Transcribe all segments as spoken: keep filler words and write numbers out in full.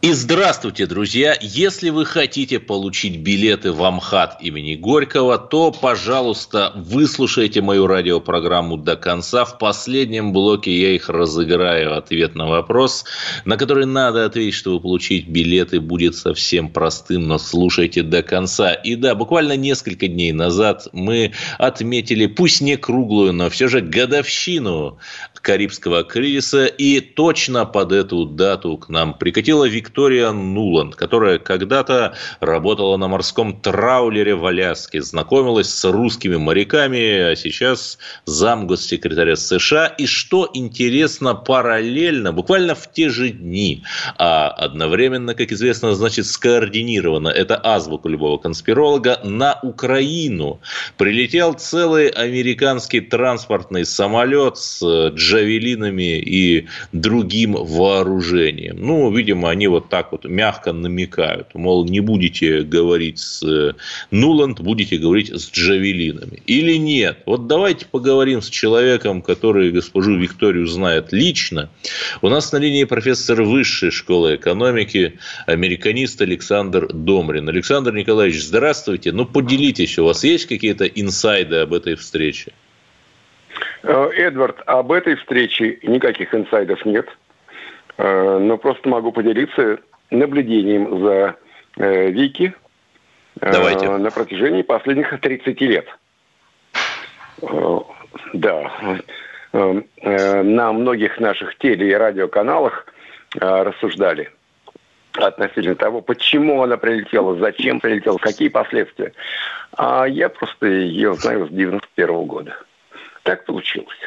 И здравствуйте, друзья! Если вы хотите получить билеты в МХАТ имени Горького, то, пожалуйста, выслушайте мою радиопрограмму до конца. В последнем блоке я их разыграю. Ответ на вопрос, на который надо ответить, чтобы получить билеты, будет совсем простым, но слушайте до конца. И да, буквально несколько дней назад мы отметили, пусть не круглую, но все же годовщину Карибского кризиса, и точно под эту дату к нам прикатила Виктория Нуланд, которая когда-то работала на морском траулере в Аляске, знакомилась с русскими моряками, а сейчас замгоссекретаря США. И что интересно, параллельно, буквально в те же дни, а одновременно, как известно, значит скоординировано, это азбука любого конспиролога, на Украину прилетел целый американский транспортный самолет с джавелинами и другим вооружением. Ну, видимо, они вот так вот мягко намекают. Мол, не будете говорить с Нуланд, будете говорить с джавелинами. Или нет? Вот давайте поговорим с человеком, который госпожу Викторию знает лично. У нас на линии профессор Высшей школы экономики, американист Александр Домрин. Александр Николаевич, здравствуйте. Ну, поделитесь, у вас есть какие-то инсайды об этой встрече? Эдвард, об этой встрече никаких инсайдов нет, но просто могу поделиться наблюдением за Вики. Давайте. На протяжении последних тридцати лет. Да. На многих наших теле- и радиоканалах рассуждали относительно того, почему она прилетела, зачем прилетела, какие последствия. А я просто ее знаю с девяносто первого года. Так получилось.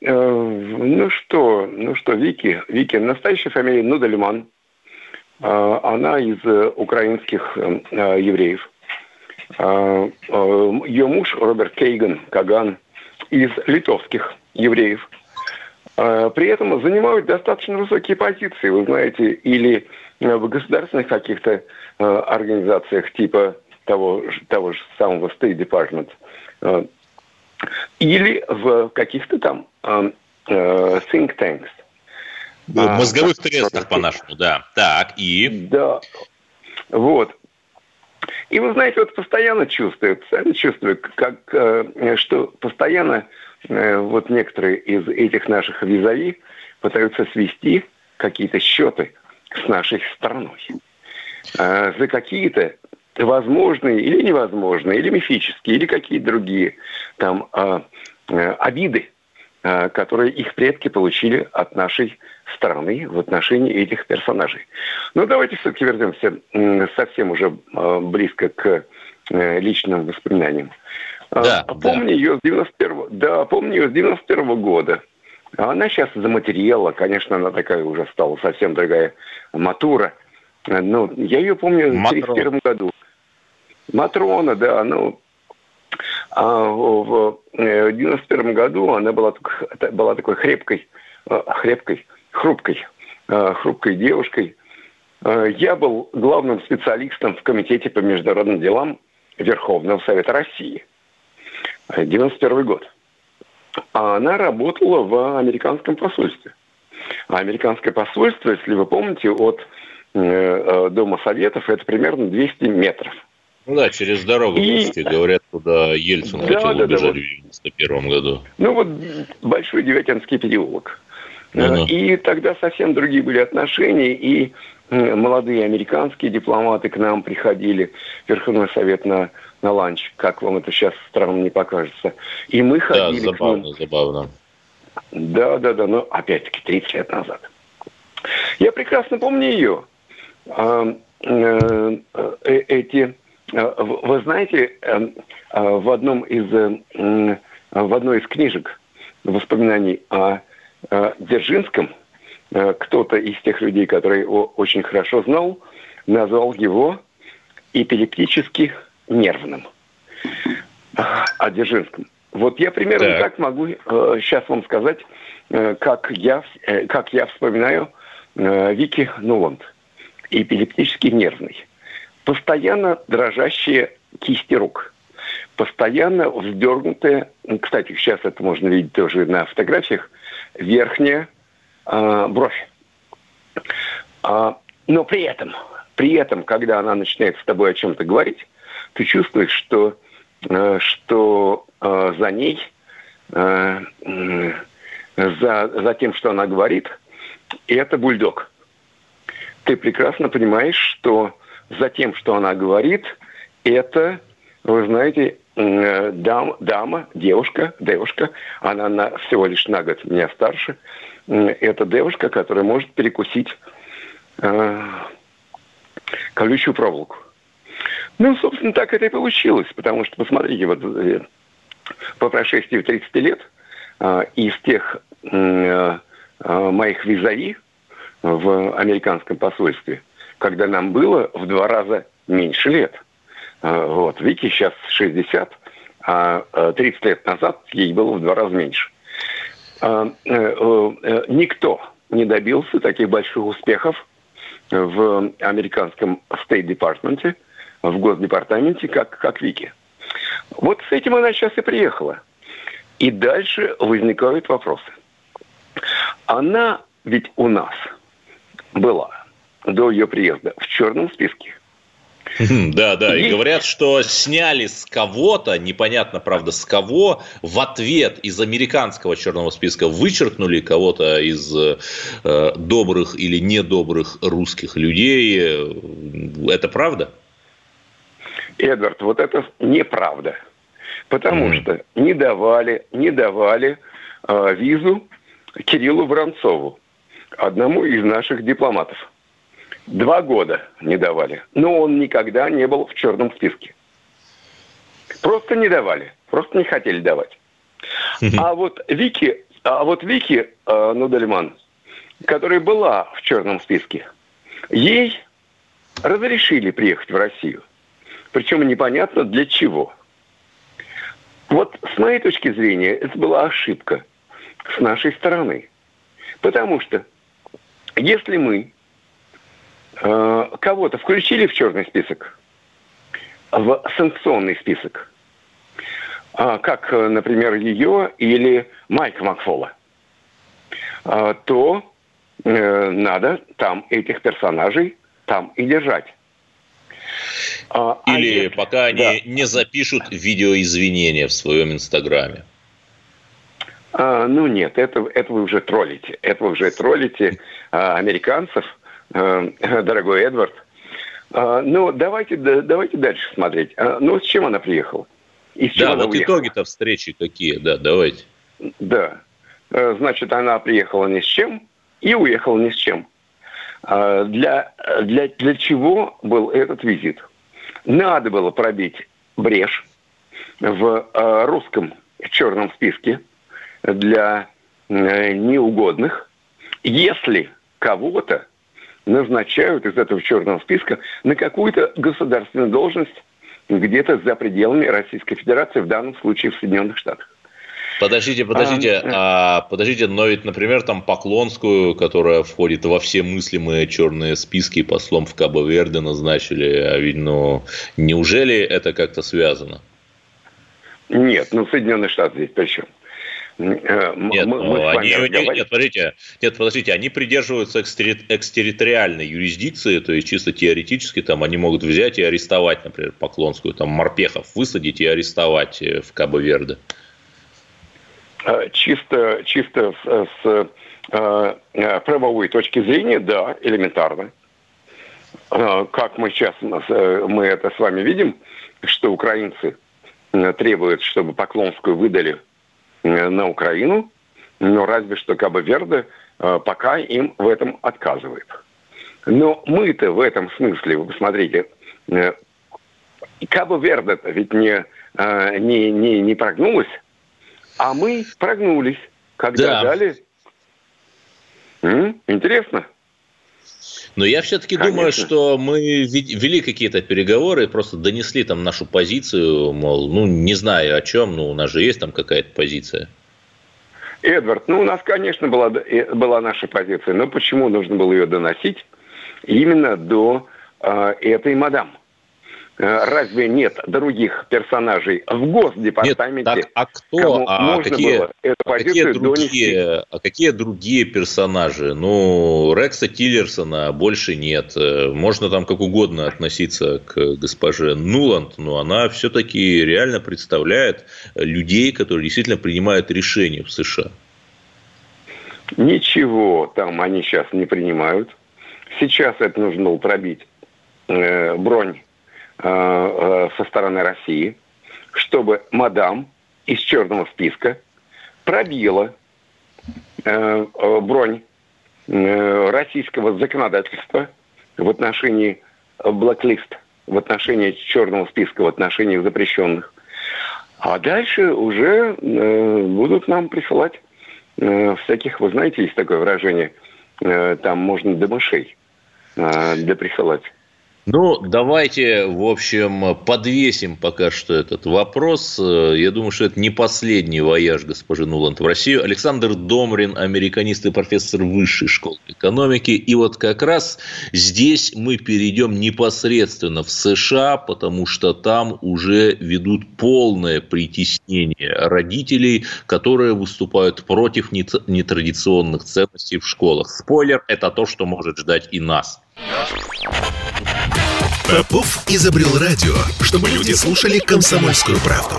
Ну что, ну что, Вики, Вики, настоящая фамилия Нудельман. Она из украинских евреев. Ее муж Роберт Кейган, Каган, из литовских евреев. При этом занимают достаточно высокие позиции, вы знаете, или в государственных каких-то организациях типа того, того же самого State Department, или в каких-то там э, think tanks. В мозговых а, трестах, по-нашему, да. Так, и... Да, вот. И вы знаете, вот постоянно чувствую, постоянно чувствую, как, э, что постоянно э, вот некоторые из этих наших визави пытаются свести какие-то счеты с нашей страной. Э, за какие-то возможные или невозможные, или мифические, или какие-то другие там э, э, обиды, э, которые их предки получили от нашей страны в отношении этих персонажей. Но давайте все-таки вернемся э, совсем уже э, близко к э, личным воспоминаниям. Да, а, да. Помню ее с девяносто первого, да, помню ее с девяносто первого года. Она сейчас заматериела, конечно, она такая уже стала совсем другая матура. Ну, я ее помню в тридцать первом году. Матрона, да, ну, а в девяносто первом году она была, была такой хрепкой, хрепкой, хрупкой, хрупкой девушкой. Я был главным специалистом в Комитете по международным делам Верховного Совета России. девяносто первый год. А она работала в американском посольстве. А американское посольство, если вы помните, от Дома Советов, это примерно двести метров. Ну да, через дорогу, и... говорят, куда Ельцин да, хотел да, убежать да, вот. в девяносто первом году. Ну вот Большой Девятинский переулок. Uh-huh. И тогда совсем другие были отношения, и молодые американские дипломаты к нам приходили в Верховный Совет на, на ланч, как вам это сейчас странно не покажется. И мы ходили да, забавно, к ним. забавно. Да, да, да, но опять-таки тридцать лет назад. Я прекрасно помню ее. Эти... Вы знаете, в, одном из, в одной из книжек воспоминаний о Дзержинском кто-то из тех людей, которые его очень хорошо знал, назвал его эпилептически нервным. О Дзержинском. Вот я примерно так, так могу э, сейчас вам сказать, э, как, я, э, как я вспоминаю э, Вики Нуланд, эпилептически нервный. Постоянно дрожащие кисти рук, постоянно вздернутые, кстати, сейчас это можно видеть тоже на фотографиях, верхняя э, бровь. А, но при этом, при этом, когда она начинает с тобой о чем-то говорить, ты чувствуешь, что, э, что э, за ней, э, э, за, за тем, что она говорит, это бульдог. Ты прекрасно понимаешь, что за тем, что она говорит, это, вы знаете, э, дам, дама, девушка, девушка, она на, всего лишь на год меня старше, э, это девушка, которая может перекусить э, колючую проволоку. Ну, собственно, так это и получилось, потому что, посмотрите, вот по прошествии тридцати лет э, из тех э, э, моих визави в американском посольстве, когда нам было в два раза меньше лет. Э, вот, Вики сейчас шестьдесят, а тридцать лет назад ей было в два раза меньше. Э, э, э, никто не добился таких больших успехов в американском State Department, в Госдепартаменте, как, как Вики. Вот с этим она сейчас и приехала. И дальше возникают вопросы. Она ведь у нас была до ее приезда в черном списке. Да, да, и говорят, что сняли с кого-то, непонятно, правда, с кого, в ответ из американского черного списка вычеркнули кого-то из э, добрых или недобрых русских людей. Это правда? Эдвард, вот это неправда. Потому mm. что не давали, не давали э, визу Кириллу Воронцову, одному из наших дипломатов. Два года не давали. Но он никогда не был в черном списке. Просто не давали. Просто не хотели давать. Mm-hmm. А вот Вики, а вот Вики э, Нудельман, которая была в черном списке, ей разрешили приехать в Россию. Причем непонятно для чего. Вот с моей точки зрения, это была ошибка с нашей стороны. Потому что если мы э, кого-то включили в черный список, в санкционный список, э, как, например, ее или Майка Макфола, э, то э, надо там этих персонажей там и держать. А, Или а пока они да. не запишут видеоизвинения в своем Инстаграме. А, ну нет, это, это вы уже троллите. Это вы уже троллите а, американцев, а, дорогой Эдвард. А, ну, давайте, да, давайте дальше смотреть. А, ну, с чем она приехала? И с чем да, она вот уехала? Итоги-то встречи какие, да, давайте. Да, а, значит, она приехала ни с чем и уехала ни с чем. А, для, для, для чего был этот визит? Надо было пробить брешь в э, русском черном списке для э, неугодных, если кого-то назначают из этого черного списка на какую-то государственную должность где-то за пределами Российской Федерации, в данном случае в Соединенных Штатах. Подождите, подождите, а, а, подождите, но ведь, например, там Поклонскую, которая входит во все мыслимые черные списки, послом в Кабо-Верде назначили, а ведь, ну, неужели это как-то связано? Нет, ну, Соединенные Штаты здесь при чем? Нет, мы, мы они, не, нет, подождите, нет, подождите, они придерживаются экстерриториальной юрисдикции, то есть чисто теоретически там они могут взять и арестовать, например, Поклонскую, там морпехов высадить и арестовать в Кабо-Верде. Чисто, чисто с, с э, правовой точки зрения, да, элементарно. Э, как мы сейчас мы это с вами видим, что украинцы требуют, чтобы Поклонскую выдали на Украину, но разве что Кабо-Верде пока им в этом отказывает. Но мы-то в этом смысле, вы посмотрите, Кабо-Верде-то ведь не, не, не, не прогнулась. А мы прогнулись, когда да. дали. М? Интересно. Но я все-таки Конечно. думаю, что мы вели какие-то переговоры, просто донесли там нашу позицию, мол, ну, не знаю о чем, но у нас же есть там какая-то позиция. Эдвард, ну, у нас, конечно, была, была наша позиция, но почему нужно было ее доносить именно до э, этой мадам? Разве нет других персонажей в Госдепартаменте? Нет, так, а кто? Кому а можно какие, было эту а позицию какие другие, донести? А какие другие персонажи? Ну, Рекса Тиллерсона больше нет. Можно там как угодно относиться к госпоже Нуланд, но она все-таки реально представляет людей, которые действительно принимают решения в США. Ничего там они сейчас не принимают. Сейчас это нужно было пробить э, бронь со стороны России, чтобы мадам из черного списка пробила бронь российского законодательства в отношении блэклист, в отношении черного списка, в отношении запрещенных. А дальше уже будут нам присылать всяких, вы знаете, есть такое выражение, там можно до мышей доприсылать. Ну, давайте, в общем, подвесим пока что этот вопрос. Я думаю, что это не последний вояж госпожи Нуланд в Россию. Александр Домрин, американист и профессор Высшей школы экономики. И вот как раз здесь мы перейдем непосредственно в США, потому что там уже ведут полное притеснение родителей, которые выступают против нетрадиционных ценностей в школах. Спойлер – это то, что может ждать и нас. Попов изобрел радио, чтобы люди слушали «Комсомольскую правду».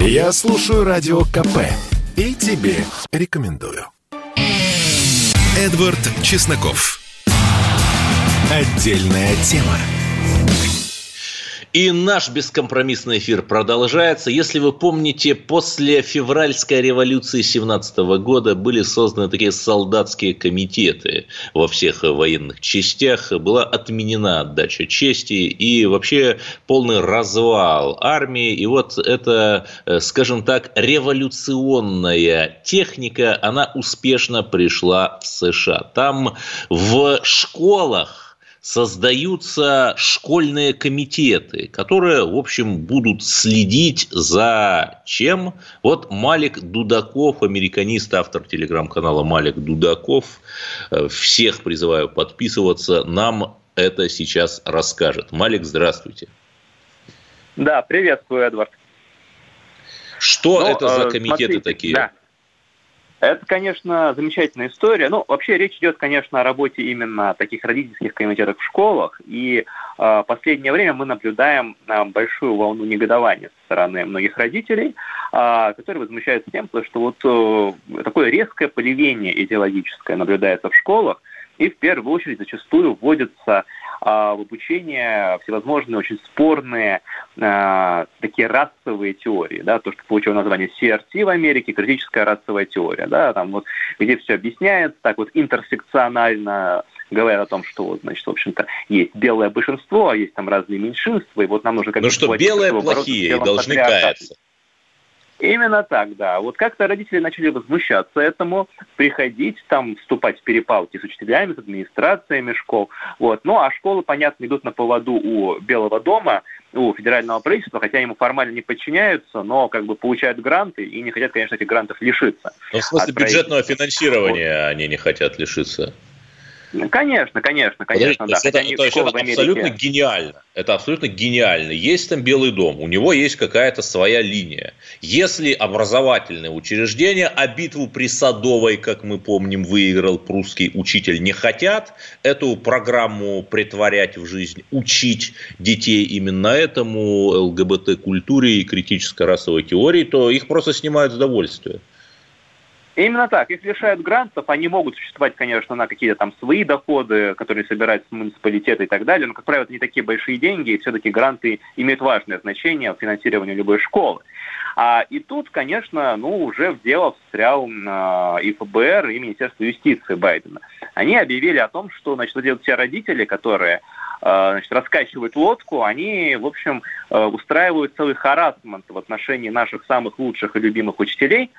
Я слушаю радио ка пэ и тебе рекомендую. Эдвард Чесноков. Отдельная тема. И наш бескомпромиссный эфир продолжается. Если вы помните, после февральской революции семнадцатого года были созданы такие солдатские комитеты во всех военных частях. Была отменена отдача чести и вообще полный развал армии. И вот эта, скажем так, революционная техника, она успешно пришла в США. Там в школах создаются школьные комитеты, которые, в общем, будут следить за чем. Вот Малик Дудаков, американист, автор телеграм-канала Малик Дудаков, всех призываю подписываться, нам это сейчас расскажет. Малик, здравствуйте. Да, приветствую, Эдвард. Что ну, это за комитеты смотрите, такие? Да. Это, конечно, замечательная история. Ну, вообще речь идет, конечно, о работе именно таких родительских комитетов в школах. И э, последнее время мы наблюдаем э, большую волну негодования со стороны многих родителей, э, которые возмущаются тем, что вот э, такое резкое полевение идеологическое наблюдается в школах. И в первую очередь зачастую вводятся э, в обучение всевозможные очень спорные э, такие расовые теории, да, то, что получило название си ар ти в Америке, критическая расовая теория, да, там вот где все объясняется, так вот интерсекционально говорят о том, что вот, значит, в общем-то, есть белое большинство, а есть там разные меньшинства, и вот нам нужно как-то. Ну что белые плохие и должны каяться. Именно так, да. Вот как-то родители начали возмущаться этому, приходить, там, вступать в перепалки с учителями, с администрациями школ. Вот. Ну, а школы, понятно, идут на поводу у Белого дома, у федерального правительства, хотя ему формально не подчиняются, но как бы получают гранты и не хотят, конечно, этих грантов лишиться. Но в смысле бюджетного финансирования вот. Они не хотят лишиться. Конечно, конечно, конечно, да. Это, это, это абсолютно гениально. Это абсолютно гениально. Есть там Белый дом, у него есть какая-то своя линия. Если образовательное учреждение, а битву при Садовой, как мы помним, выиграл прусский учитель, не хотят эту программу претворять в жизнь, учить детей именно этому, ЛГБТ-культуре и критической расовой теории, то их просто снимают с довольствия. Именно так. Их лишают грантов, они могут существовать, конечно, на какие-то там свои доходы, которые собирают муниципалитеты и так далее, но, как правило, это не такие большие деньги, и все-таки гранты имеют важное значение в финансировании любой школы. А, и тут, конечно, ну, уже в дело встрял а, и эф бэ эр, и Министерство юстиции Байдена. Они объявили о том, что, значит, вот эти все родители, которые а, значит, раскачивают лодку, они, в общем, а, устраивают целый харассмент в отношении наших самых лучших и любимых учителей.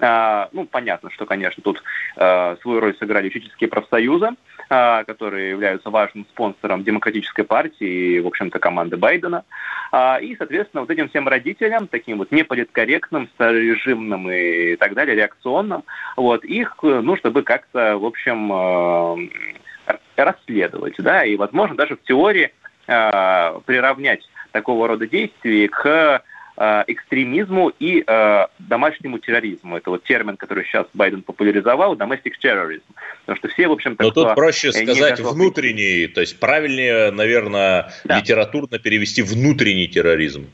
Ну, понятно, что, конечно, тут э, свою роль сыграли учительские профсоюзы, которые являются важным спонсором Демократической партии и, в общем-то, команды Байдена. И, соответственно, вот этим всем родителям, таким вот неполиткорректным, старорежимным и так далее, реакционным, вот, их, ну, чтобы как-то, в общем, расследовать, да, и, возможно, даже в теории э, приравнять такого рода действия к э, экстремизму и э, домашнему терроризму. Это вот термин, который сейчас Байден популяризовал, domestic terrorism. Потому что все, в общем-то... Но тут проще сказать внутренний, быть... то есть правильнее, наверное, да. литературно перевести внутренний терроризм.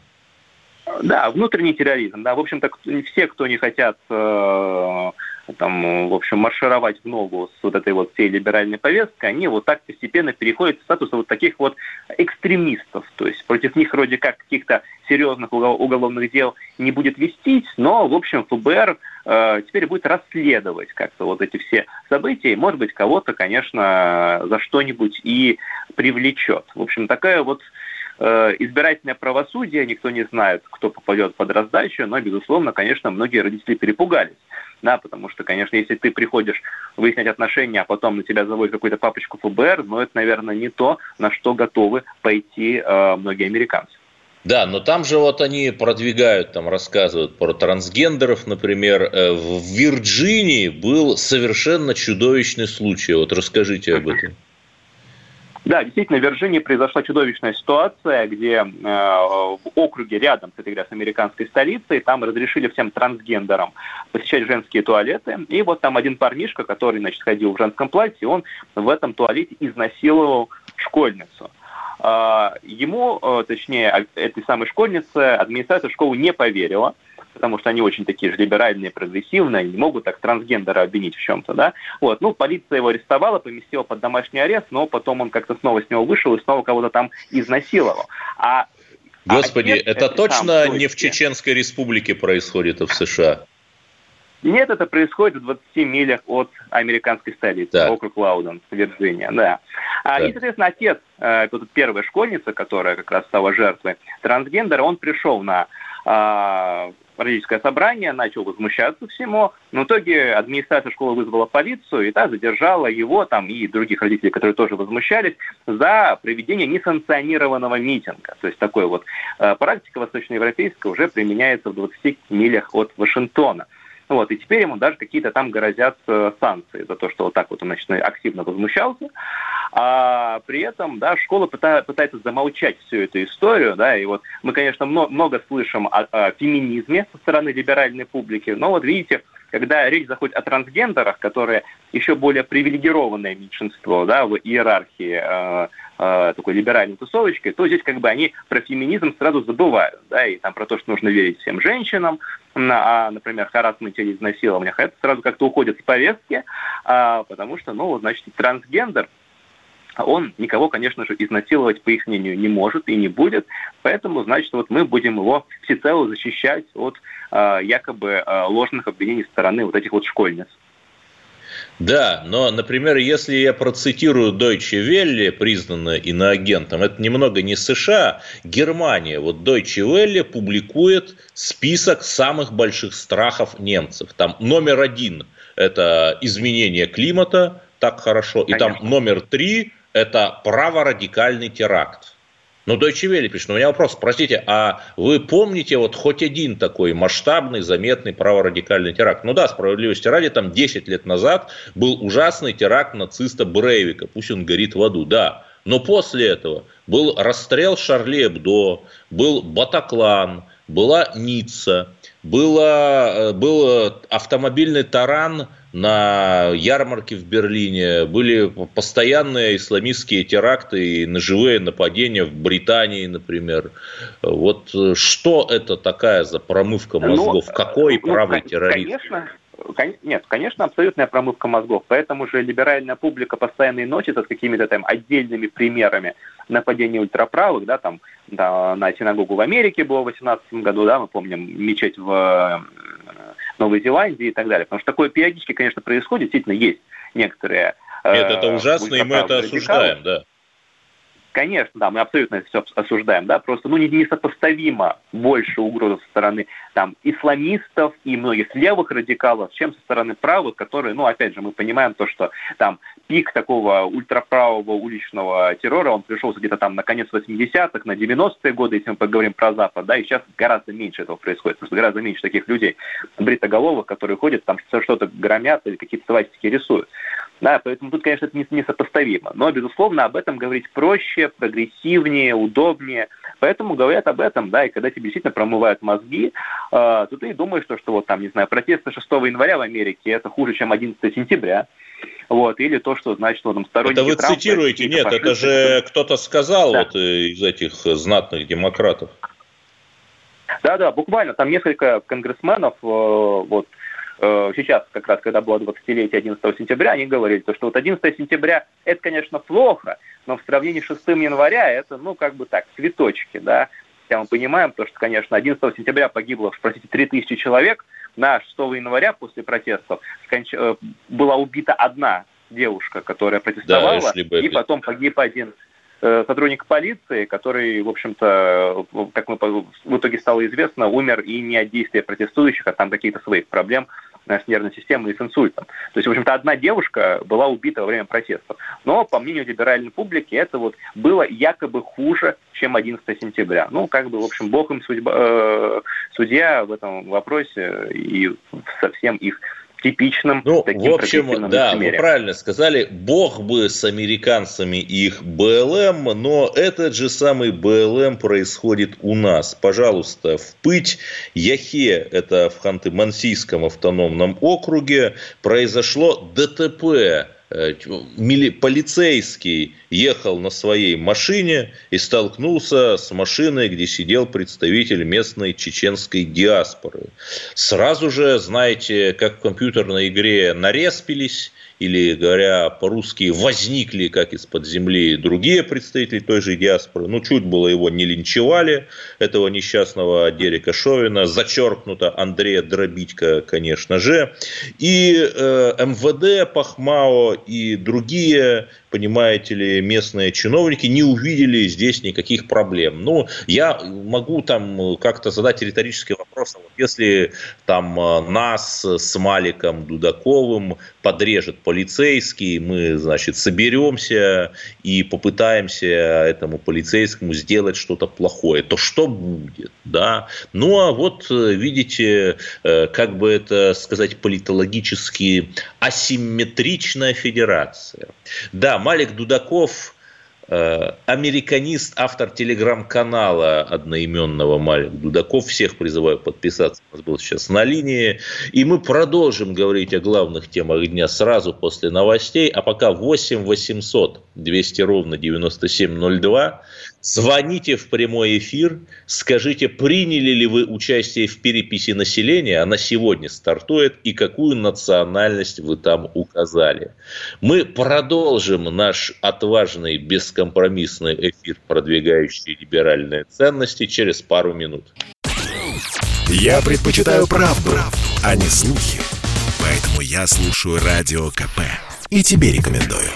Да, внутренний терроризм. Да, в общем-то, все, кто не хотят... Э, Там, в общем, маршировать в ногу с вот этой вот всей либеральной повесткой, они вот так постепенно переходят в статус вот таких вот экстремистов. То есть против них вроде как каких-то серьезных уголовных дел не будет вестись, но, в общем, ФБР э, теперь будет расследовать как-то вот эти все события, и, может быть, кого-то, конечно, за что-нибудь и привлечет. В общем, такая вот избирательное правосудие, никто не знает, кто попадет под раздачу, но, безусловно, конечно, многие родители перепугались, да, потому что, конечно, если ты приходишь выяснять отношения, а потом на тебя заводят какую-то папочку ФБР, но это, наверное, не то, на что готовы пойти э, многие американцы. Да, но там же вот они продвигают, там рассказывают про трансгендеров, например, в Вирджинии был совершенно чудовищный случай, вот расскажите об этом. Да, действительно, в Вирджинии произошла чудовищная ситуация, где э, в округе рядом, кстати говоря, с американской столицей, там разрешили всем трансгендерам посещать женские туалеты. И вот там один парнишка, который, значит, ходил в женском платье, он в этом туалете изнасиловал школьницу. Э, ему, э, точнее, этой самой школьнице администрация школы не поверила, потому что они очень такие же либеральные, прогрессивные, они не могут так трансгендера обвинить в чем-то, да. Вот, ну, полиция его арестовала, поместила под домашний арест, но потом он как-то снова с него вышел и снова кого-то там изнасиловал. А Господи, а это точно не в Чеченской республике происходит, а в США? Нет, это происходит в двадцати милях от американской столицы, да. округ Лауден, Вирджиния, да. да. И, соответственно, отец, вот первая школьница, которая как раз стала жертвой трансгендера, он пришел на... родительское собрание, начал возмущаться всему. В итоге администрация школы вызвала полицию, и та задержала его там и других родителей, которые тоже возмущались, за проведение несанкционированного митинга. То есть такой вот э, практика восточноевропейская уже применяется в двадцати милях от Вашингтона. Вот, и теперь ему даже какие-то там грозят э, санкции за то, что вот так вот он, значит, активно возмущался. А при этом, да, школа пыта, пытается замолчать всю эту историю, да, и вот мы, конечно, много, много слышим о, о феминизме со стороны либеральной публики, но вот видите, когда речь заходит о трансгендерах, которые еще более привилегированное меньшинство, да, в иерархии э, э, такой либеральной тусовочки, то здесь как бы они про феминизм сразу забывают, да, и там про то, что нужно верить всем женщинам, а, например, харассмент или изнасилование, это сразу как-то уходит с повестки, э, потому что, ну, значит, трансгендер, он никого, конечно же, изнасиловать, по их мнению, не может и не будет. Поэтому, значит, вот мы будем его всецело защищать от э, якобы э, ложных обвинений со стороны вот этих вот школьниц. Да, но, например, если я процитирую Deutsche Welle, признанное иноагентом, это немного не США, Германия. Вот Deutsche Welle публикует список самых больших страхов немцев. Там номер один – это изменение климата, так хорошо, конечно. И там номер три – это праворадикальный теракт. Ну, Deutsche Welle пишет, у меня вопрос, простите, а вы помните вот хоть один такой масштабный, заметный праворадикальный теракт? Ну да, справедливости ради, там десять лет назад был ужасный теракт нациста Брейвика, пусть он горит в аду, да. Но после этого был расстрел Шарли Эбдо, был Батаклан, была Ницца, было, был автомобильный таран на ярмарке в Берлине, были постоянные исламистские теракты и ножевые нападения в Британии, например. Вот что это такая за промывка мозгов? Ну, Какой ну, правый ну, террорист? Конечно. Нет, конечно, абсолютная промывка мозгов, поэтому же либеральная публика постоянно и носится с какими-то там отдельными примерами нападений ультраправых, да, там да, на синагогу в Америке было в восемнадцатом году, да, мы помним мечеть в Новой Зеландии и так далее, потому что такое периодически, конечно, происходит, действительно есть некоторые... Нет, это ужасно, и мы это осуждаем, да. Конечно, да, мы абсолютно это все осуждаем, да, просто ну, несопоставимо больше угрозы со стороны там, исламистов и многих левых радикалов, чем со стороны правых, которые, ну, опять же, мы понимаем то, что там пик такого ультраправого уличного террора, он пришелся где-то там на конец восьмидесятых, на девяностые годы, если мы поговорим про Запад, да, и сейчас гораздо меньше этого происходит, потому что гораздо меньше таких людей бритоголовых, которые ходят, там что-то громят или какие-то свастики рисуют. Да, поэтому тут, конечно, это несопоставимо. Но, безусловно, об этом говорить проще, прогрессивнее, удобнее. Поэтому говорят об этом, да, и когда тебе действительно промывают мозги, э, то ты думаешь, что, что вот там, не знаю, протесты шестого января в Америке, это хуже, чем одиннадцатого сентября. Вот, или то, что, значит, что там сторонники Трампа... Это вы цитируете, нет, фашисты, это же что... кто-то сказал, да, вот из этих знатных демократов. Да-да, буквально, там несколько конгрессменов, э, вот, сейчас, как раз, когда было двадцатилетие одиннадцатого сентября, они говорили, что вот одиннадцатого сентября это, конечно, плохо, но в сравнении с шестым января это, ну, как бы так, цветочки, да. Хотя мы понимаем, то, что, конечно, одиннадцатого сентября погибло, простите, три тысячи человек, на шестого января после протестов сконч... была убита одна девушка, которая протестовала, да, и потом погиб один сотрудник полиции, который, в общем-то, как мы, в итоге стало известно, умер и не от действия протестующих, а там каких-то своих проблем с нервной системой и с инсультом. То есть, в общем-то, одна девушка была убита во время протестов. Но, по мнению либеральной публики, это вот было якобы хуже, чем одиннадцатого сентября. Ну, как бы, в общем, бог им судьба, э, судья в этом вопросе и совсем их... типичным, ну, таким, в общем, да, вы правильно сказали, бог бы с американцами и их БЛМ, но этот же самый БЛМ происходит у нас. Пожалуйста, в пыть, Яхе, это в Ханты-Мансийском автономном округе, произошло ДТП. Полицейский ехал на своей машине и столкнулся с машиной, где сидел представитель местной чеченской диаспоры. Сразу же, знаете, как в компьютерной игре, нареспились, или, говоря по-русски, возникли, как из-под земли, другие представители той же диаспоры. Ну, чуть было его не линчевали, этого несчастного Дерека Шовина, зачеркнуто Андрея Дробитько, конечно же. И э, МВД, Пахмао и другие, понимаете ли, местные чиновники не увидели здесь никаких проблем. Ну, я могу там как-то задать риторический вопрос, если там нас с Маликом Дудаковым подрежет полицейский, мы, значит, соберемся и попытаемся этому полицейскому сделать что-то плохое, то что будет, да? Ну, а вот, видите, как бы это сказать политологически, асимметричная федерация. Да, Малик Дудаков, американист, автор телеграм-канала одноименного Малик Дудаков. Всех призываю подписаться. У нас был сейчас на линии. И мы продолжим говорить о главных темах дня сразу после новостей. А пока восемь восемьсот двести ровно девяносто семь ноль два. Звоните в прямой эфир. Скажите, приняли ли вы участие в переписи населения? Она сегодня стартует. И какую национальность вы там указали? Мы продолжим наш отважный, бесконечный, компромиссный эфир, продвигающий либеральные ценности, через пару минут. Я предпочитаю правду, а не слухи. Поэтому я слушаю Радио КП. И тебе рекомендую.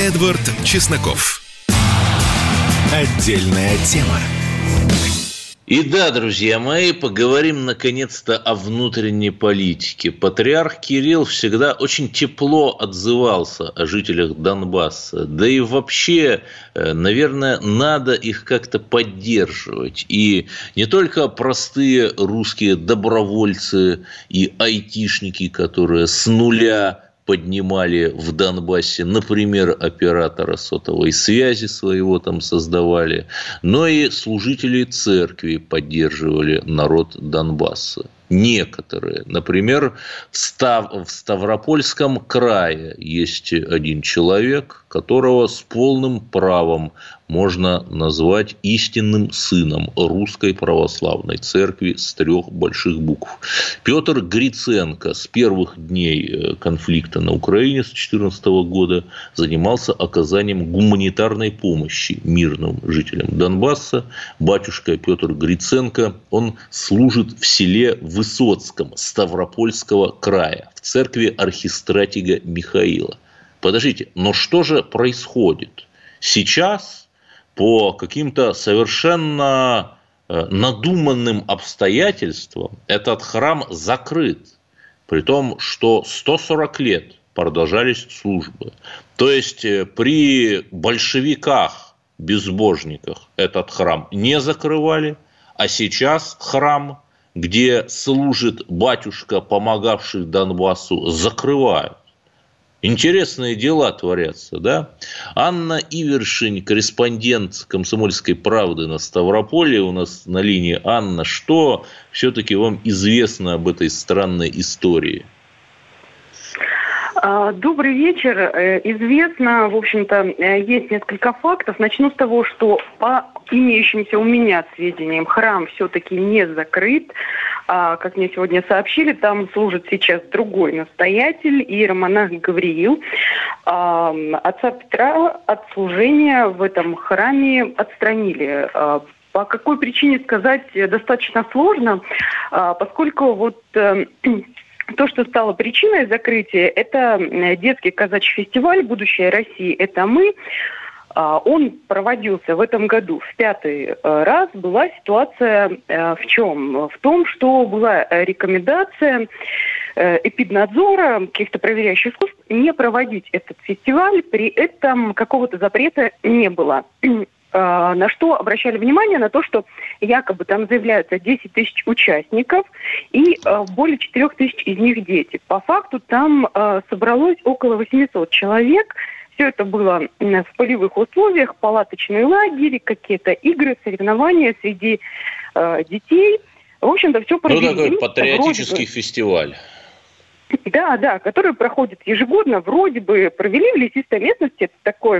Эдвард Чесноков. Отдельная тема. И да, друзья мои, поговорим наконец-то о внутренней политике. Патриарх Кирилл всегда очень тепло отзывался о жителях Донбасса. Да и вообще, наверное, надо их как-то поддерживать. И не только простые русские добровольцы и айтишники, которые с нуля поднимали в Донбассе, например, оператора сотовой связи своего там создавали, но и служители церкви поддерживали народ Донбасса. Некоторые. Например, в Став... в Ставропольском крае есть один человек, которого с полным правом можно назвать истинным сыном Русской Православной Церкви с трех больших букв. Петр Гриценко с первых дней конфликта на Украине с две тысячи четырнадцатого года занимался оказанием гуманитарной помощи мирным жителям Донбасса. Батюшка Петр Гриценко, он служит в селе Высоцком Ставропольского края в церкви архистратига Михаила. Подождите, но что же происходит сейчас по каким-то совершенно надуманным обстоятельствам? Этот храм закрыт, при том, что сто сорок лет продолжались службы. То есть при большевиках, безбожниках этот храм не закрывали, а сейчас храм, где служит батюшка, помогавший Донбассу, закрывают. Интересные дела творятся, да? Анна Ивершин, корреспондент «Комсомольской правды» на Ставрополье, у нас на линии. Анна, что все-таки вам известно об этой странной истории? Добрый вечер. Известно, в общем-то, есть несколько фактов. Начну с того, что по имеющимся у меня сведениям, храм все-таки не закрыт. Как мне сегодня сообщили, там служит сейчас другой настоятель, иеромонах Гавриил. Отца Петра от служения в этом храме отстранили. По какой причине сказать достаточно сложно, поскольку вот... То, что стало причиной закрытия, это детский казачий фестиваль «Будущее России – это мы». Он проводился в этом году в пятый раз. Была ситуация в чем? В том, что была рекомендация эпиднадзора, каких-то проверяющих служб, не проводить этот фестиваль. При этом какого-то запрета не было. На что обращали внимание? На то, что якобы там заявляются десять тысяч участников и более четырех тысяч из них дети. По факту там собралось около восемьсот человек. Все это было в полевых условиях, палаточные лагеря, какие-то игры, соревнования среди детей. В общем-то, все провели. Ну, такой патриотический фестиваль. Да, да, которые проходят ежегодно, вроде бы провели в лесистой местности, это такой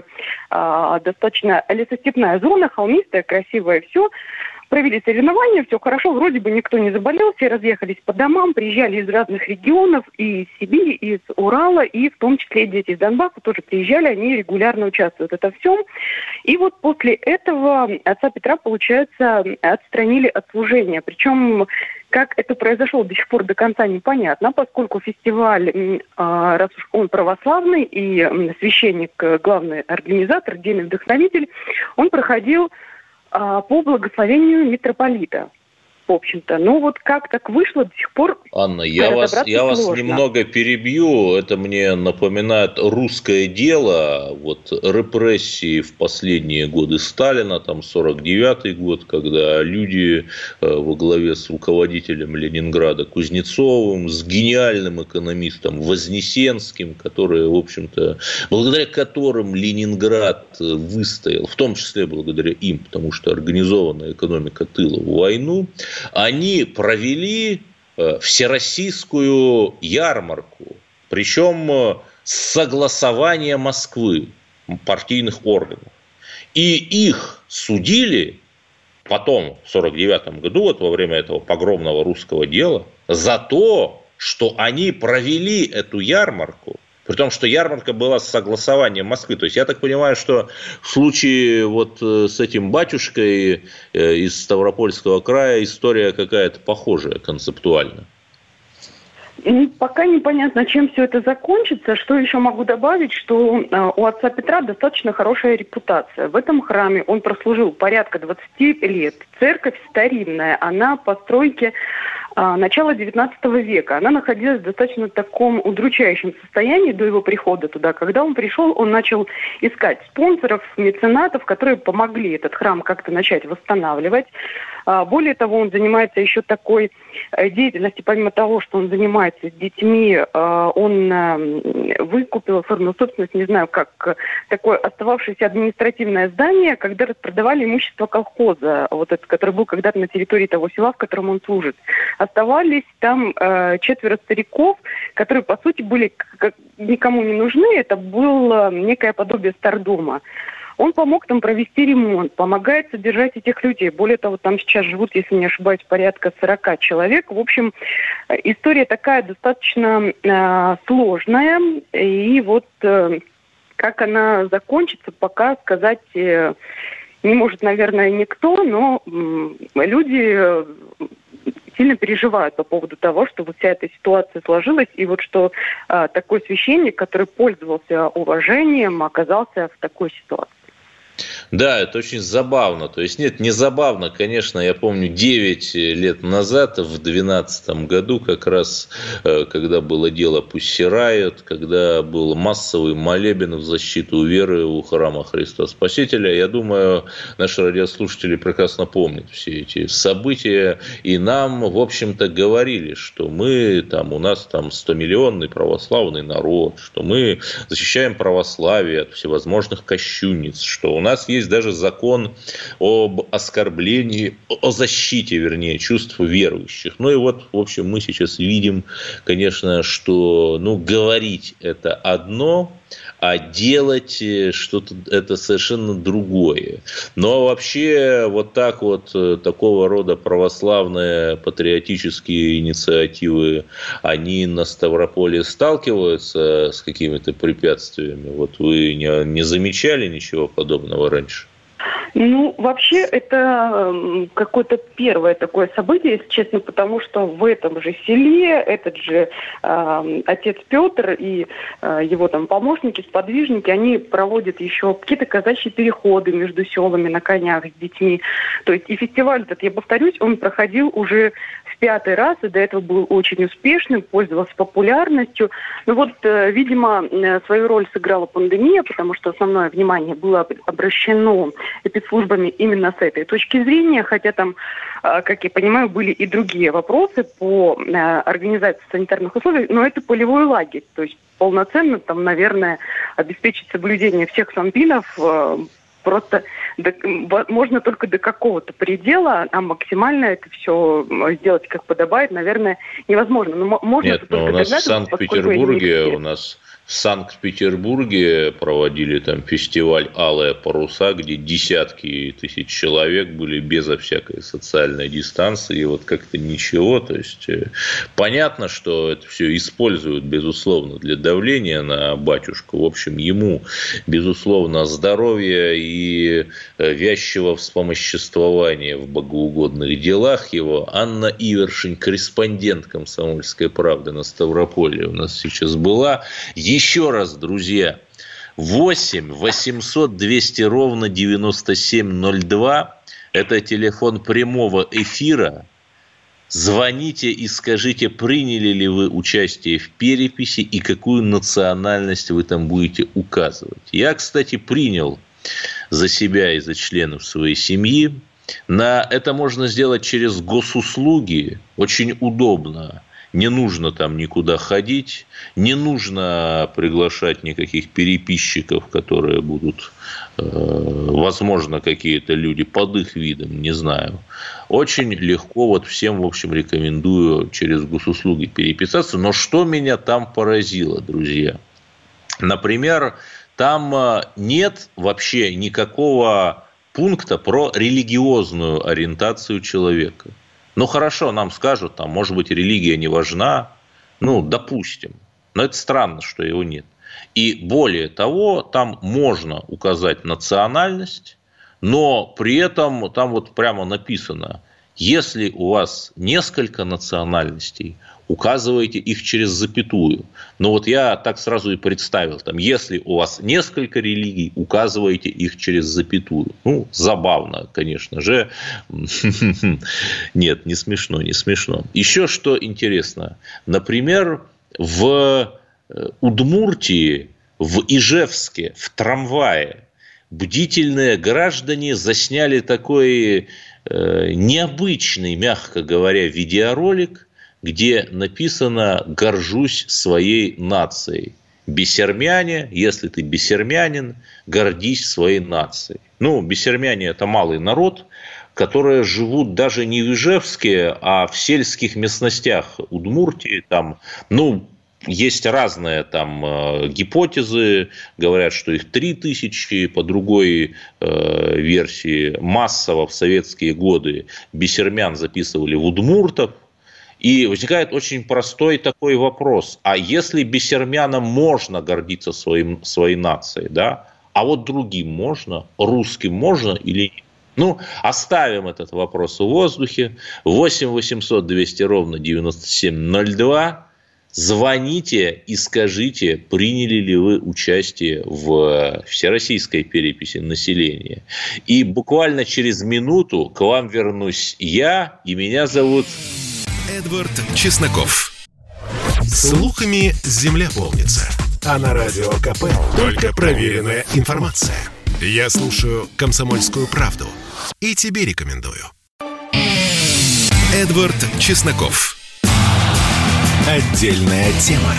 э, достаточно лесостепная зона, холмистая, красивая, все. Провели соревнования, все хорошо, вроде бы никто не заболел, все разъехались по домам, приезжали из разных регионов, и из Сибири, и из Урала, и в том числе дети из Донбасса тоже приезжали, они регулярно участвуют в этом всем. И вот после этого отца Петра, получается, отстранили от служения. Причем, как это произошло, до сих пор до конца непонятно, поскольку фестиваль, раз уж он православный, и священник, главный организатор, дельный вдохновитель, он проходил по благословению митрополита, в общем-то. Но вот как так вышло, до сих пор... Анна, я вас, я вас немного перебью. Это мне напоминает русское дело, вот репрессии в последние годы Сталина, там сорок девятый год, когда люди во главе с руководителем Ленинграда Кузнецовым, с гениальным экономистом Вознесенским, которые, в общем-то, благодаря которым Ленинград выстоял, в том числе благодаря им, потому что организованная экономика тыла в войну, они провели всероссийскую ярмарку, причем с согласования Москвы, партийных органов. И их судили потом, в сорок девятом году, вот во время этого погромного русского дела, за то, что они провели эту ярмарку. При том, что ярмарка была с согласованием Москвы. То есть, я так понимаю, что в случае вот с этим батюшкой из Ставропольского края история какая-то похожая концептуально. Пока непонятно, чем все это закончится. Что еще могу добавить, что у отца Петра достаточно хорошая репутация. В этом храме он прослужил порядка двадцать лет. Церковь старинная, она по стройке начала девятнадцатого века. Она находилась в достаточно таком удручающем состоянии до его прихода туда. Когда он пришел, он начал искать спонсоров, меценатов, которые помогли этот храм как-то начать восстанавливать. Более того, он занимается еще такой деятельностью, помимо того, что он занимается с детьми, он выкупил оформил собственность, не знаю как, такое остававшееся административное здание, когда распродавали имущество колхоза, вот этот, который был когда-то на территории того села, в котором он служит. Оставались там э, четверо стариков, которые, по сути, были как, никому не нужны. Это было некое подобие стардома. Он помог там провести ремонт, помогает содержать этих людей. Более того, там сейчас живут, если не ошибаюсь, порядка сорока человек. В общем, история такая достаточно э, сложная. И вот э, как она закончится, пока сказать... Э, Не может, наверное, никто, но люди сильно переживают по поводу того, что вот вся эта ситуация сложилась, и вот что э, такой священник, который пользовался уважением, оказался в такой ситуации. Да, это очень забавно. То есть, нет, не забавно, конечно, я помню, девять лет назад, в двенадцатом году, как раз, когда было дело Pussy Riot, когда был массовый молебен в защиту веры у храма Христа Спасителя, я думаю, наши радиослушатели прекрасно помнят все эти события, и нам, в общем-то, говорили, что мы, там, у нас там стомиллионный православный народ, что мы защищаем православие от всевозможных кощунниц, что у У нас есть даже закон об оскорблении, о защите, вернее, чувств верующих. Ну и вот, в общем, мы сейчас видим, конечно, что, ну, говорить это одно, а делать что-то это совершенно другое. Но вообще вот так вот такого рода православные патриотические инициативы, они на Ставрополе сталкиваются с какими-то препятствиями? Вот вы не, не замечали ничего подобного раньше? Ну, вообще, это какое-то первое такое событие, если честно, потому что в этом же селе этот же э, отец Петр и э, его там помощники, сподвижники, они проводят еще какие-то казачьи переходы между селами на конях с детьми. То есть и фестиваль этот, я повторюсь, он проходил уже в пятый раз, и до этого был очень успешным, пользовался популярностью. Ну вот, э, видимо, э, свою роль сыграла пандемия, потому что основное внимание было обращено эпидслужбами именно с этой точки зрения, хотя там, как я понимаю, были и другие вопросы по организации санитарных условий, но это полевой лагерь, то есть полноценно там, наверное, обеспечить соблюдение всех санпинов просто до, можно только до какого-то предела, а максимально это все сделать как подобает, наверное, невозможно. Но можно. Нет, но у нас в Санкт-Петербурге у нас... В Санкт-Петербурге проводили там фестиваль «Алые паруса», где десятки тысяч человек были безо всякой социальной дистанции, и вот как-то ничего. То есть понятно, что это все используют, безусловно, для давления на батюшку. В общем, ему, безусловно, здоровья и вязчего вспомоществования в богоугодных делах его. Анна Ивершин, корреспондент «Комсомольской правды» на Ставрополе, у нас сейчас была. Еще раз, друзья, восемь восемьсот двести ровно девяносто семь ноль два, это телефон прямого эфира. Звоните и скажите, приняли ли вы участие в переписи и какую национальность вы там будете указывать. Я, кстати, принял за себя и за членов своей семьи. На это можно сделать через госуслуги, очень удобно. Не нужно там никуда ходить, не нужно приглашать никаких переписчиков, которые будут, э, возможно, какие-то люди под их видом, не знаю. Очень легко, вот всем, в общем, рекомендую через госуслуги переписаться. Но что меня там поразило, друзья? Например, там нет вообще никакого пункта про религиозную ориентацию человека. Ну, хорошо, нам скажут, там, может быть, религия не важна, ну, допустим. Но это странно, что его нет. И более того, там можно указать национальность, но при этом там вот прямо написано, если у вас несколько национальностей, указывайте их через запятую. Но вот я так сразу и представил, там, если у вас несколько религий, указывайте их через запятую. Ну, забавно, конечно же. Нет, не смешно, не смешно. Еще что интересно. Например, в Удмуртии, в Ижевске, в трамвае бдительные граждане засняли такой необычный, мягко говоря, видеоролик, где написано «Горжусь своей нацией». Бесермяне, если ты бесермянин, гордись своей нацией. Ну, бесермяне – это малый народ, которые живут даже не в Ижевске, а в сельских местностях Удмуртии. Там, ну, есть разные там гипотезы, говорят, что их три тысячи, по другой э, версии массово в советские годы бесермян записывали в удмуртов. И возникает очень простой такой вопрос. А если бесермянам можно гордиться своим, своей нацией, да? А вот другим можно, русским можно или нет? Ну, оставим этот вопрос в воздухе. восемь восемьсот двести ровно девяносто семь ноль два. Звоните и скажите, приняли ли вы участие в всероссийской переписи населения. И буквально через минуту к вам вернусь я, и меня зовут... Эдвард Чесноков. Слухами земля полнится. А на радио КП только проверенная информация. Я слушаю «Комсомольскую правду» и тебе рекомендую. Эдвард Чесноков. Отдельная тема.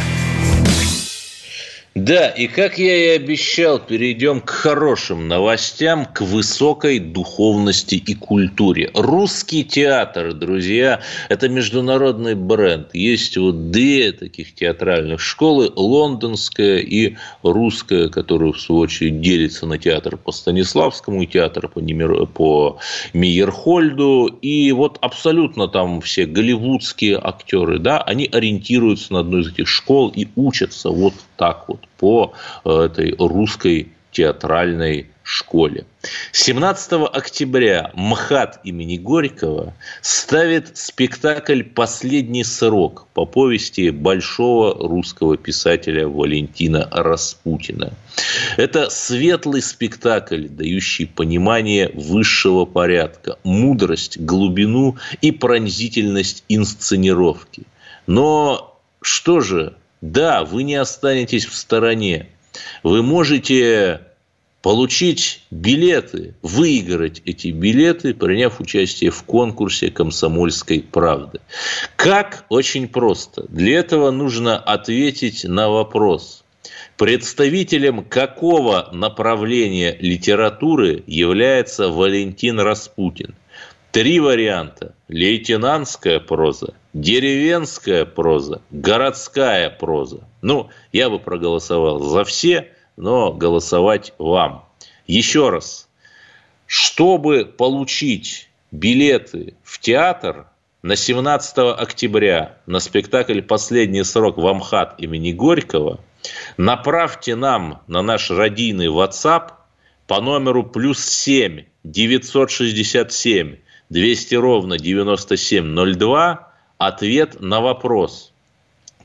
Да, и как я и обещал, перейдем к хорошим новостям, к высокой духовности и культуре. Русский театр, друзья, это международный бренд. Есть вот две таких театральных школы, лондонская и русская, которая, в свою очередь, делится на театр по Станиславскому и театр по, Немир... по Мейерхольду. И вот абсолютно там все голливудские актеры, да, они ориентируются на одну из этих школ и учатся вот так вот по этой русской театральной школе. семнадцатого октября МХАТ имени Горького ставит спектакль «Последний срок» по повести большого русского писателя Валентина Распутина. Это светлый спектакль, дающий понимание высшего порядка, мудрость, глубину и пронзительность инсценировки. Но что же? Да, вы не останетесь в стороне. Вы можете получить билеты, выиграть эти билеты, приняв участие в конкурсе «Комсомольской правды». Как? Очень просто. Для этого нужно ответить на вопрос: представителем какого направления литературы является Валентин Распутин? Три варианта. Лейтенантская проза, деревенская проза, городская проза. Ну, я бы проголосовал за все, но голосовать вам. Еще раз. Чтобы получить билеты в театр на семнадцатого октября на спектакль «Последний срок» в МХАТ имени Горького, направьте нам на наш радийный WhatsApp по номеру плюс семь девятьсот шестьдесят семь. двести ровно девяносто семь ноль два ответ на вопрос: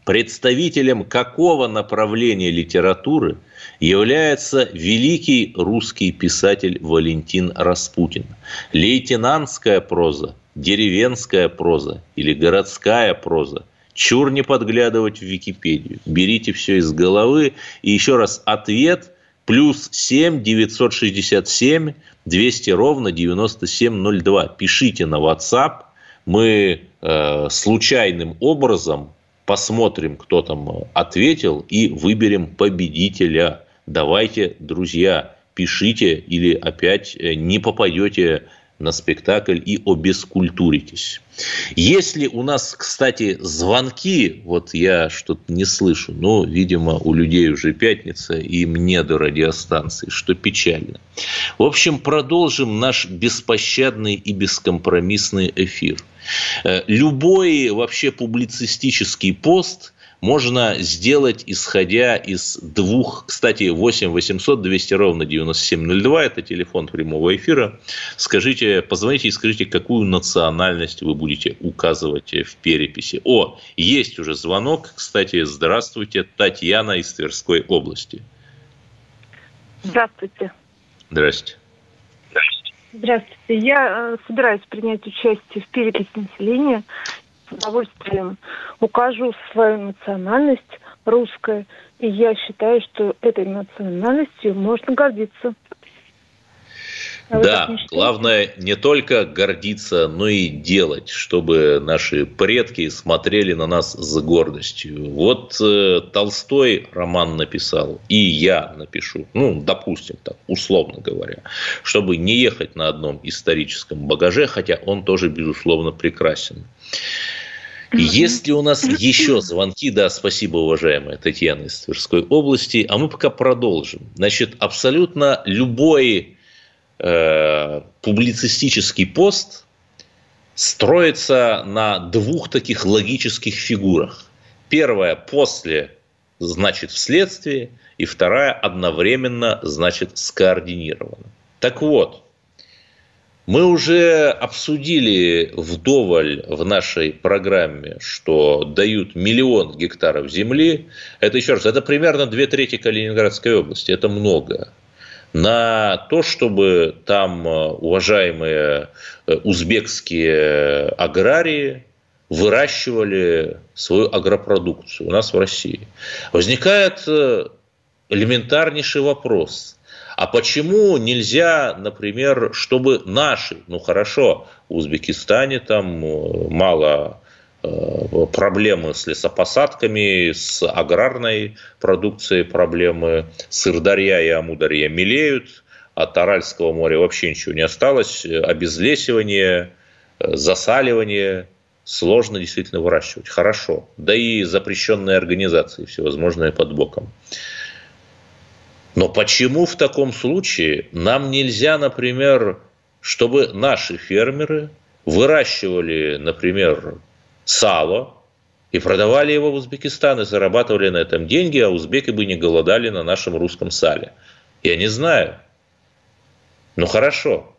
представителем какого направления литературы является великий русский писатель Валентин Распутин? Лейтенантская проза, деревенская проза или городская проза? Чур не подглядывать в Википедию. Берите все из головы. И еще раз ответ: плюс семь девятьсот шестьдесят семь двести ровно девяносто семь ноль два. Пишите на WhatsApp. Мы э, случайным образом посмотрим, кто там ответил, и выберем победителя. Давайте, друзья, пишите, или опять не попадете на спектакль и обескультуритесь. Если у нас, кстати, звонки, вот я что-то не слышу, но, видимо, у людей уже пятница, и мне до радиостанции, что печально. В общем, продолжим наш беспощадный и бескомпромиссный эфир. Любой вообще публицистический пост можно сделать, исходя из двух... Кстати, восемь восемьсот двести ровно девяносто семь ноль два – это телефон прямого эфира. Скажите, позвоните и скажите, какую национальность вы будете указывать в переписи. О, есть уже звонок. Кстати, здравствуйте, Татьяна из Тверской области. Здравствуйте. Здрасте. Здравствуйте. Здравствуйте. Я собираюсь принять участие в переписи населения. С удовольствием укажу свою национальность, русская, и я считаю, что этой национальностью можно гордиться. А да, главное не только гордиться, но и делать, чтобы наши предки смотрели на нас с гордостью. Вот э, Толстой роман написал, и я напишу, ну, допустим, так, условно говоря, чтобы не ехать на одном историческом багаже, хотя он тоже, безусловно, прекрасен. Есть ли у нас еще звонки? Да, спасибо, уважаемая Татьяна из Тверской области. А мы пока продолжим. Значит, абсолютно любой э, публицистический пост строится на двух таких логических фигурах. Первая – после, значит, вследствие. И вторая – одновременно, значит, скоординировано. Так вот, Мы уже обсудили вдоволь в нашей программе, что дают миллион гектаров земли. Это, еще раз, это примерно две трети Калининградской области. Это много. На то, чтобы там уважаемые узбекские аграрии выращивали свою агропродукцию у нас в России. Возникает элементарнейший вопрос. А почему нельзя, например, чтобы наши, ну хорошо, в Узбекистане там мало проблемы с лесопосадками, с аграрной продукцией проблемы, Сырдарья и Амударья мелеют, от Аральского моря вообще ничего не осталось, обезлесивание, засаливание, сложно действительно выращивать, хорошо, да и запрещенные организации всевозможные под боком. Но почему в таком случае нам нельзя, например, чтобы наши фермеры выращивали, например, сало и продавали его в Узбекистан и зарабатывали на этом деньги, а узбеки бы не голодали на нашем русском сале? Я не знаю. Ну хорошо.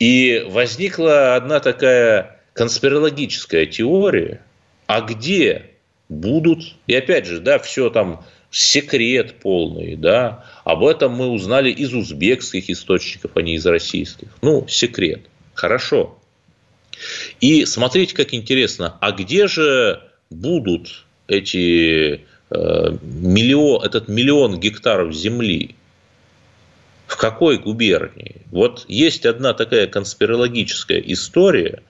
И возникла одна такая конспирологическая теория, а где будут, и опять же, да, все там... Секрет полный, да. Об этом мы узнали из узбекских источников, а не из российских. Ну, секрет. Хорошо. И смотрите, как интересно, а где же будут эти, э, миллион, этот миллион гектаров земли? В какой губернии? Вот есть одна такая конспирологическая история,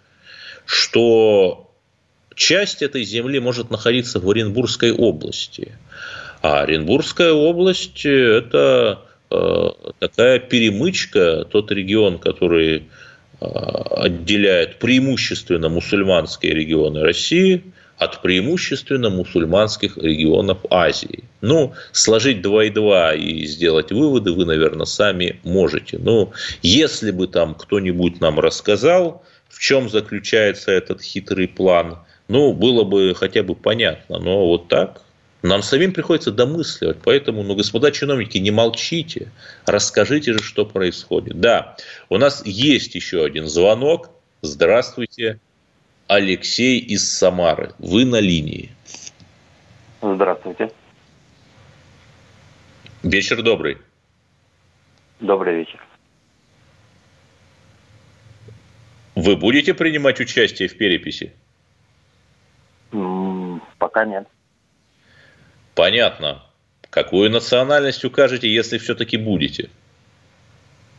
что часть этой земли может находиться в Оренбургской области. А Оренбургская область – это э, такая перемычка, тот регион, который э, отделяет преимущественно мусульманские регионы России от преимущественно мусульманских регионов Азии. Ну, сложить два и два и сделать выводы вы, наверное, сами можете. Но если бы там кто-нибудь нам рассказал, в чем заключается этот хитрый план, ну, было бы хотя бы понятно, но вот так... Нам самим приходится домысливать, поэтому, ну, господа чиновники, не молчите, расскажите же, что происходит. Да, у нас есть еще один звонок. Здравствуйте, Алексей из Самары, вы на линии. Здравствуйте. Вечер добрый. Добрый вечер. Вы будете принимать участие в переписи? М-м, пока нет. Понятно. Какую национальность укажете, если все-таки будете?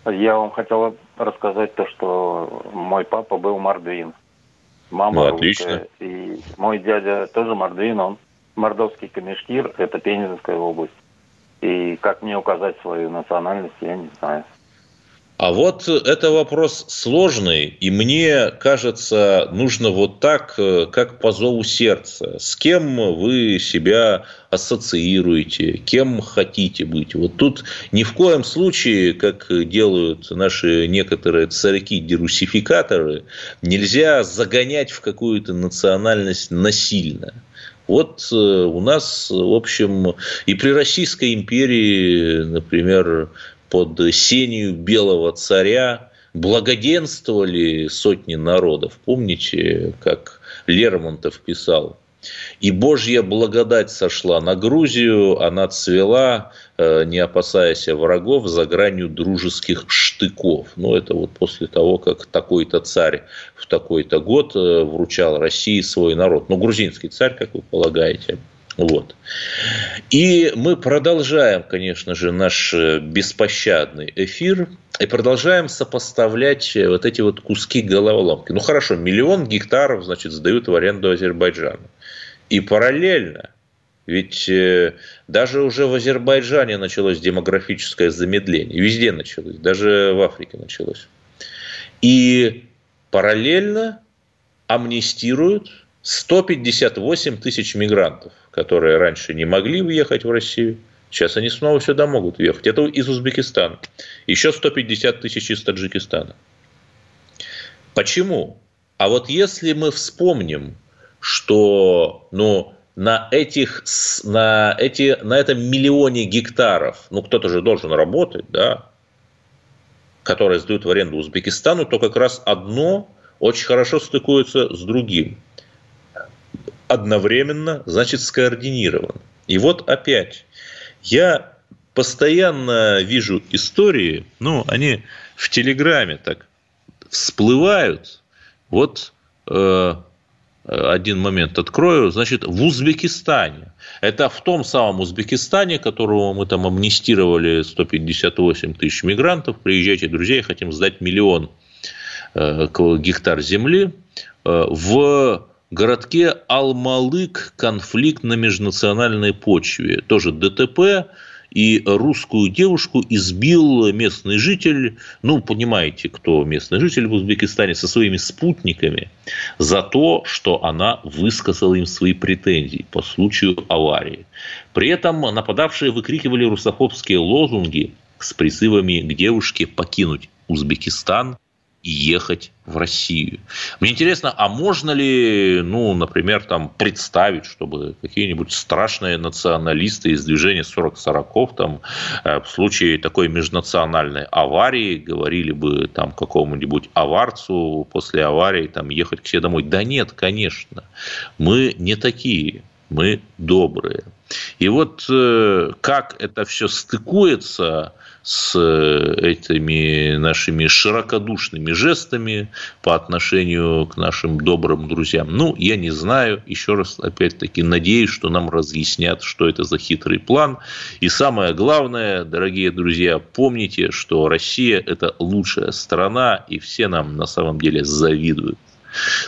Я вам хотел рассказать то, что мой папа был мордвин. Мама ну, отлично. Русская, и мой дядя тоже мордвин, он мордовский камешкир, это Пензенская область. И как мне указать свою национальность, я не знаю. А вот это вопрос сложный, и мне кажется, нужно вот так, как по зову сердца. С кем вы себя ассоциируете, кем хотите быть. Вот тут ни в коем случае, как делают наши некоторые царьки-дерусификаторы, нельзя загонять в какую-то национальность насильно. Вот у нас, в общем, и при Российской империи, например, под сенью белого царя благоденствовали сотни народов. Помните, как Лермонтов писал? «И Божья благодать сошла на Грузию, она цвела, не опасаясь врагов, за гранью дружеских штыков». Ну, это вот после того, как такой-то царь в такой-то год вручал России свой народ. Ну, грузинский царь, как вы полагаете. Вот. И мы продолжаем, конечно же, наш беспощадный эфир и продолжаем сопоставлять вот эти вот куски головоломки. Ну хорошо, миллион гектаров, значит, сдают в аренду Азербайджану. И параллельно, ведь даже уже в Азербайджане началось демографическое замедление. Везде началось, даже в Африке началось. И параллельно амнистируют сто пятьдесят восемь тысяч мигрантов, которые раньше не могли въехать в Россию. Сейчас они снова сюда могут въехать. Это из Узбекистана. Еще сто пятьдесят тысяч из Таджикистана. Почему? А вот если мы вспомним, что ну, на, этих, на, эти, на этом миллионе гектаров, ну кто-то же должен работать, да, которые сдают в аренду Узбекистану, то как раз одно очень хорошо стыкуется с другим. Одновременно, значит, скоординировано. И вот опять, я постоянно вижу истории, ну, они в Телеграме так всплывают. Вот э, один момент открою, значит, в Узбекистане. Это в том самом Узбекистане, которого мы там амнистировали сто пятьдесят восемь тысяч мигрантов. Приезжайте, друзья, хотим сдать миллион э, гектар земли. Э, в городке Алмалык конфликт на межнациональной почве. Тоже ДТП. И русскую девушку избил местный житель, ну, понимаете, кто местный житель в Узбекистане, со своими спутниками за то, что она высказала им свои претензии по случаю аварии. При этом нападавшие выкрикивали русофобские лозунги с призывами к девушке покинуть Узбекистан и ехать в Россию. Мне интересно, а можно ли, ну, например, там представить, чтобы какие-нибудь страшные националисты из движения сорок сороков там в случае такой межнациональной аварии говорили бы там какому-нибудь аварцу после аварии там ехать к себе домой? Да нет, конечно, мы не такие, мы добрые. И вот как это все стыкуется с этими нашими широкодушными жестами по отношению к нашим добрым друзьям. Ну, я не знаю. Еще раз, опять-таки, надеюсь, что нам разъяснят, что это за хитрый план. И самое главное, дорогие друзья, помните, что Россия – это лучшая страна, и все нам на самом деле завидуют.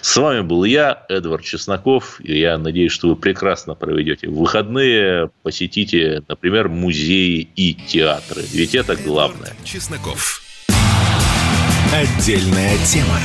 С вами был я, Эдвард Чесноков, и я надеюсь, что вы прекрасно проведете выходные, посетите, например, музеи и театры, ведь это главное. Чесноков. Отдельная тема.